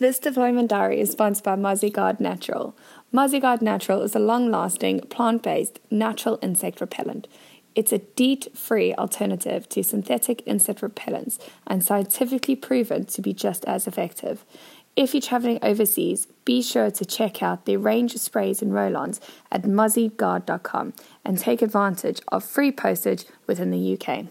This deployment diary is sponsored by Muzzy Guard Natural. Muzzy Guard Natural is a long-lasting, plant-based, natural insect repellent. It's a DEET-free alternative to synthetic insect repellents and scientifically proven to be just as effective. If you're traveling overseas, be sure to check out their range of sprays and roll-ons at MuzzyGuard.com and take advantage of free postage within the UK.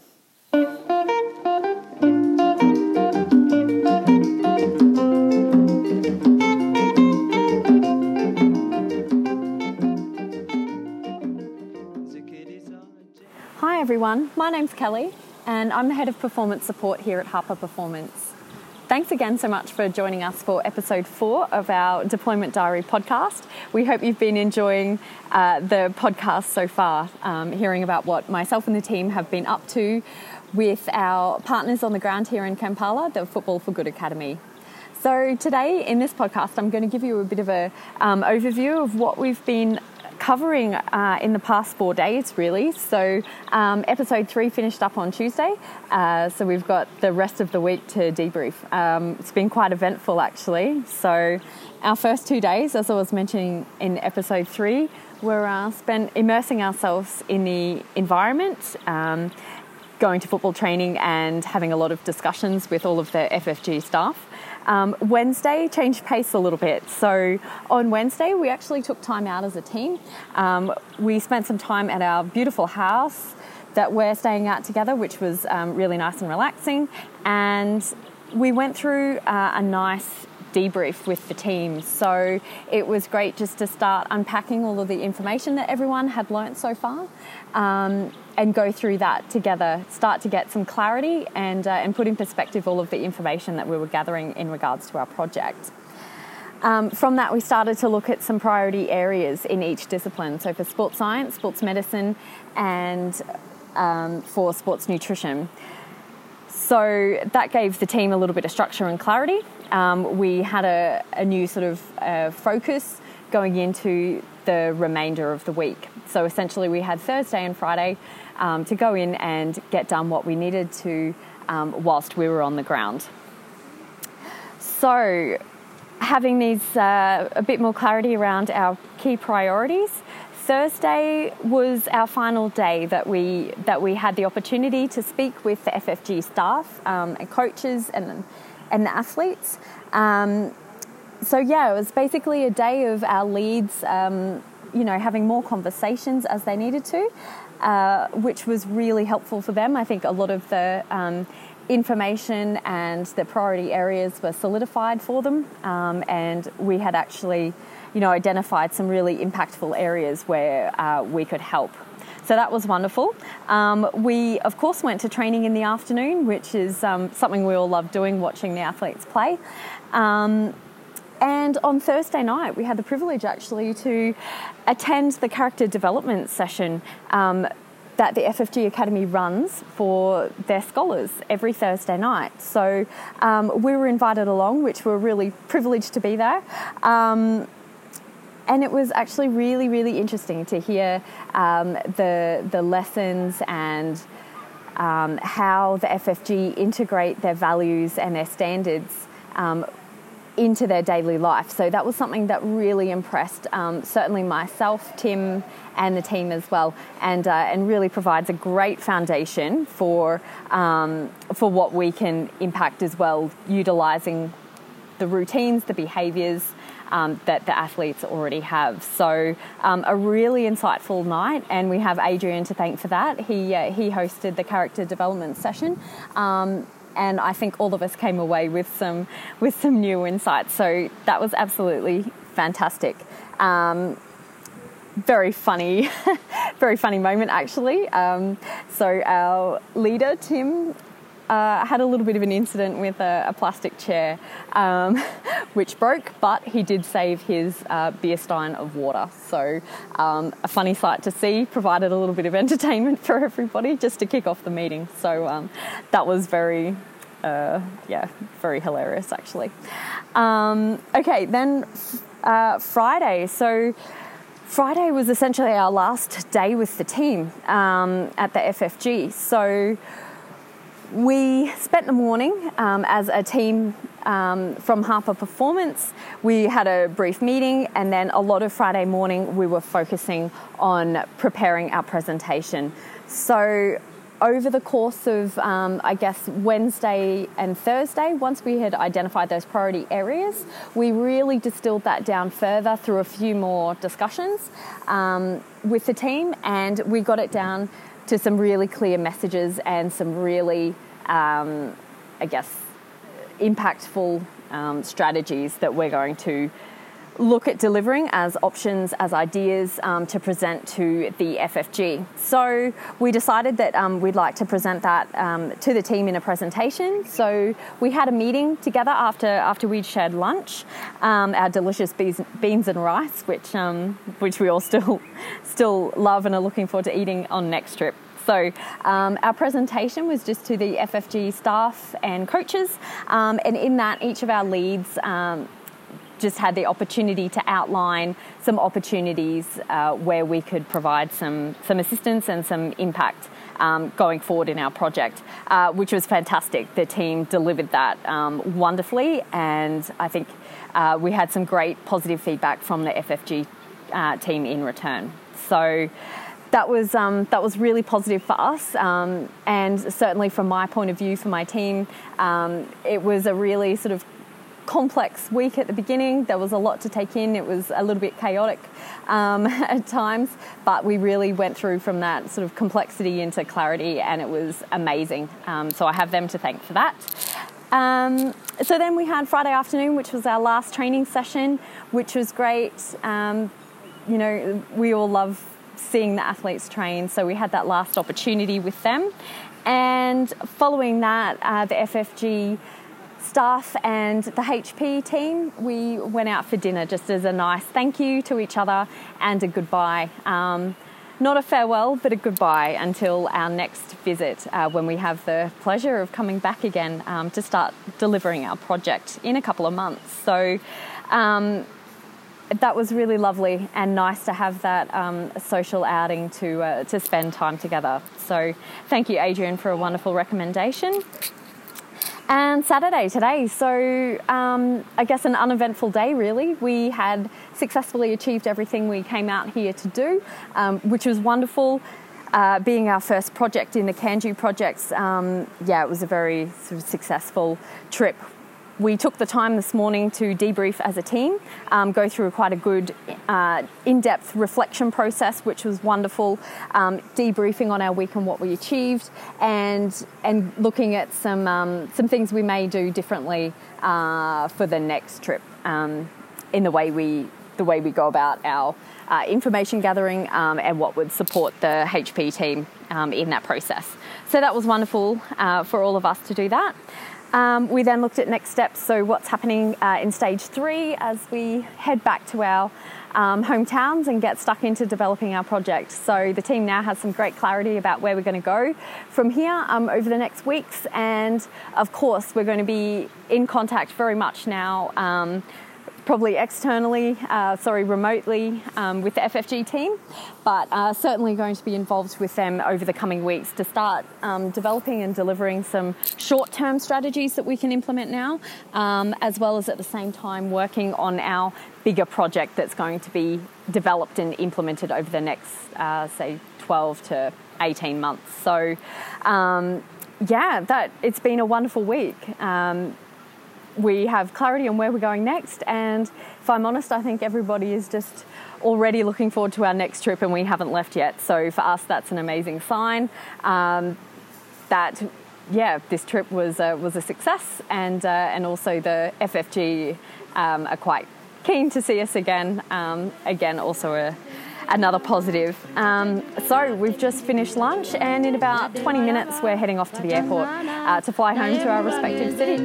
Hi everyone, my name's Kelly and I'm the Head of Performance Support here at Harper Performance. Thanks again so much for joining us for episode 4 of our Deployment Diary podcast. We hope you've been enjoying the podcast so far, hearing about what myself and the team have been up to with our partners on the ground here in Kampala, the Football for Good Academy. So today in this podcast, I'm going to give you a bit of an overview of what we've been covering in the past 4 days, really. So episode 3 finished up on Tuesday, so we've got the rest of the week to debrief. It's been quite eventful, actually. So our first 2 days, as I was mentioning in episode 3, were spent immersing ourselves in the environment, going to football training and having a lot of discussions with all of the FFG staff. Wednesday changed pace a little bit. So on Wednesday, we actually took time out as a team. We spent some time at our beautiful house that we're staying at together, which was really nice and relaxing. And we went through a nice debrief with the team. So it was great just to start unpacking all of the information that everyone had learnt so far and go through that together, start to get some clarity and put in perspective all of the information that we were gathering in regards to our project. From that, we started to look at some priority areas in each discipline. So for sports science, sports medicine, and for sports nutrition. So that gave the team a little bit of structure and clarity. We had a new sort of focus going into the remainder of the week. So essentially we had Thursday and Friday to go in and get done what we needed to whilst we were on the ground. So having these a bit more clarity around our key priorities, Thursday was our final day that we had the opportunity to speak with the FFG staff and coaches and the athletes. So yeah, it was basically a day of our leads, having more conversations as they needed to, which was really helpful for them. I think a lot of the information and the priority areas were solidified for them, and we had actually identified some really impactful areas where we could help. So that was wonderful. We, of course, went to training in the afternoon, which is something we all love doing, watching the athletes play. And on Thursday night, we had the privilege, actually, to attend the character development session that the FFG Academy runs for their scholars every Thursday night. So we were invited along, which we're really privileged to be there. And it was actually really, really interesting to hear the lessons and how the FFG integrate their values and their standards into their daily life. So that was something that really impressed certainly myself, Tim, and the team as well, and really provides a great foundation for what we can impact as well, utilising the routines, the behaviours, that the athletes already have. So a really insightful night, and we have Adrian to thank for that. He hosted the character development session, and I think all of us came away with some new insights. So that was absolutely fantastic. Very funny moment, actually. So our leader, Tim, had a little bit of an incident with a plastic chair which broke, but he did save his beer stein of water. So a funny sight to see, provided a little bit of entertainment for everybody just to kick off the meeting. So that was very hilarious, actually. Friday. So Friday was essentially our last day with the team at the FFG. So We spent the morning as a team from Harper Performance. We had a brief meeting, and then a lot of Friday morning we were focusing on preparing our presentation. So over the course of, Wednesday and Thursday, once we had identified those priority areas, we really distilled that down further through a few more discussions with the team, and we got it down to some really clear messages and some really, impactful strategies that we're going to look at delivering as options, as ideas to present to the FFG. So we decided that we'd like to present that to the team in a presentation. So we had a meeting together after we'd shared lunch, our delicious beans and rice, which we all still love and are looking forward to eating on next trip. So our presentation was just to the FFG staff and coaches, and in that each of our leads just had the opportunity to outline some opportunities where we could provide some assistance and some impact going forward in our project, which was fantastic. The team delivered that wonderfully, and I think we had some great positive feedback from the FFG team in return. So that was really positive for us, and certainly from my point of view, for my team, it was a really sort of complex week at the beginning. There was a lot to take in. It was a little bit chaotic at times, but we really went through from that sort of complexity into clarity, and it was amazing. So I have them to thank for that. So then we had Friday afternoon, which was our last training session, which was great. We all love seeing the athletes train, so we had that last opportunity with them. And following that, the FFG staff and the HP team, we went out for dinner just as a nice thank you to each other and a goodbye. Not a farewell, but a goodbye until our next visit when we have the pleasure of coming back again to start delivering our project in a couple of months. So that was really lovely and nice to have that social outing to spend time together. So thank you, Adrian, for a wonderful recommendation. And Saturday today, so an uneventful day really. We had successfully achieved everything we came out here to do, which was wonderful. Being our first project in the Kanju projects, it was a very sort of successful trip. We took the time this morning to debrief as a team, go through quite a good in-depth reflection process, which was wonderful, debriefing on our week and what we achieved, and looking at some things we may do differently for the next trip in the way we go about our information gathering and what would support the HP team in that process. So that was wonderful for all of us to do that. We then looked at next steps, so what's happening in stage 3 as we head back to our hometowns and get stuck into developing our project. So the team now has some great clarity about where we're going to go from here over the next weeks, and of course we're going to be in contact very much now, probably remotely with the FFG team, but certainly going to be involved with them over the coming weeks to start developing and delivering some short-term strategies that we can implement now, as well as at the same time working on our bigger project that's going to be developed and implemented over the next, 12 to 18 months. So, it's been a wonderful week. We have clarity on where we're going next, and if I'm honest, I think everybody is just already looking forward to our next trip, and we haven't left yet. So for us, that's an amazing sign that this trip was a success, and also the FFG are quite keen to see us again. Also another positive. So we've just finished lunch, and in about 20 minutes we're heading off to the airport to fly home to our respective city.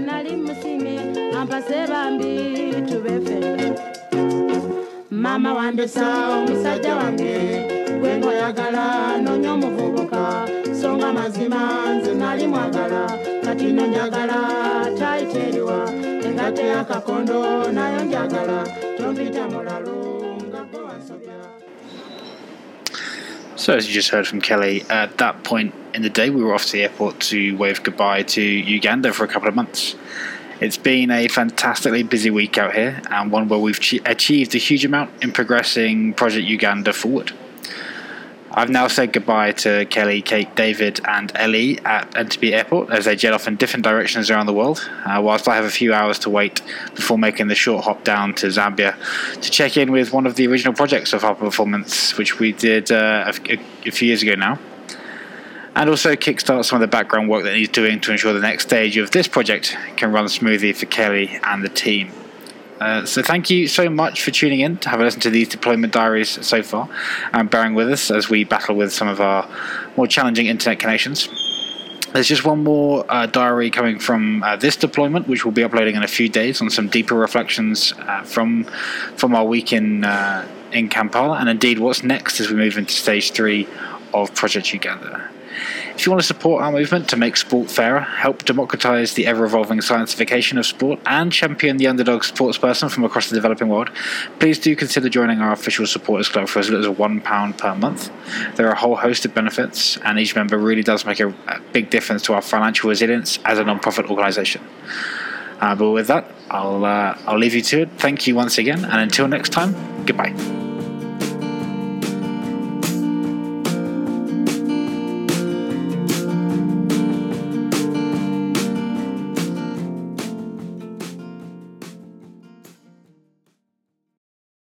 So as you just heard from Kelly, at that point in the day we were off to the airport to wave goodbye to Uganda for a couple of months. It's been a fantastically busy week out here, and one where we've achieved a huge amount in progressing Project Uganda forward. I've now said goodbye to Kelly, Kate, David and Ellie at Entebbe Airport as they jet off in different directions around the world, whilst I have a few hours to wait before making the short hop down to Zambia to check in with one of the original projects of Harper Performance, which we did a few years ago now. And also kickstart some of the background work that he's doing to ensure the next stage of this project can run smoothly for Kelly and the team. So thank you so much for tuning in to have a listen to these deployment diaries so far and bearing with us as we battle with some of our more challenging internet connections. There's just one more diary coming from this deployment, which we'll be uploading in a few days, on some deeper reflections from our week in Kampala, and indeed what's next as we move into stage 3 of Project Uganda. If you want to support our movement to make sport fairer, help democratise the ever-evolving scientification of sport, and champion the underdog sportsperson from across the developing world, please do consider joining our official supporters club for as little as £1 per month. There are a whole host of benefits, and each member really does make a big difference to our financial resilience as a non-profit organisation. But with that, I'll leave you to it. Thank you once again, and until next time, goodbye.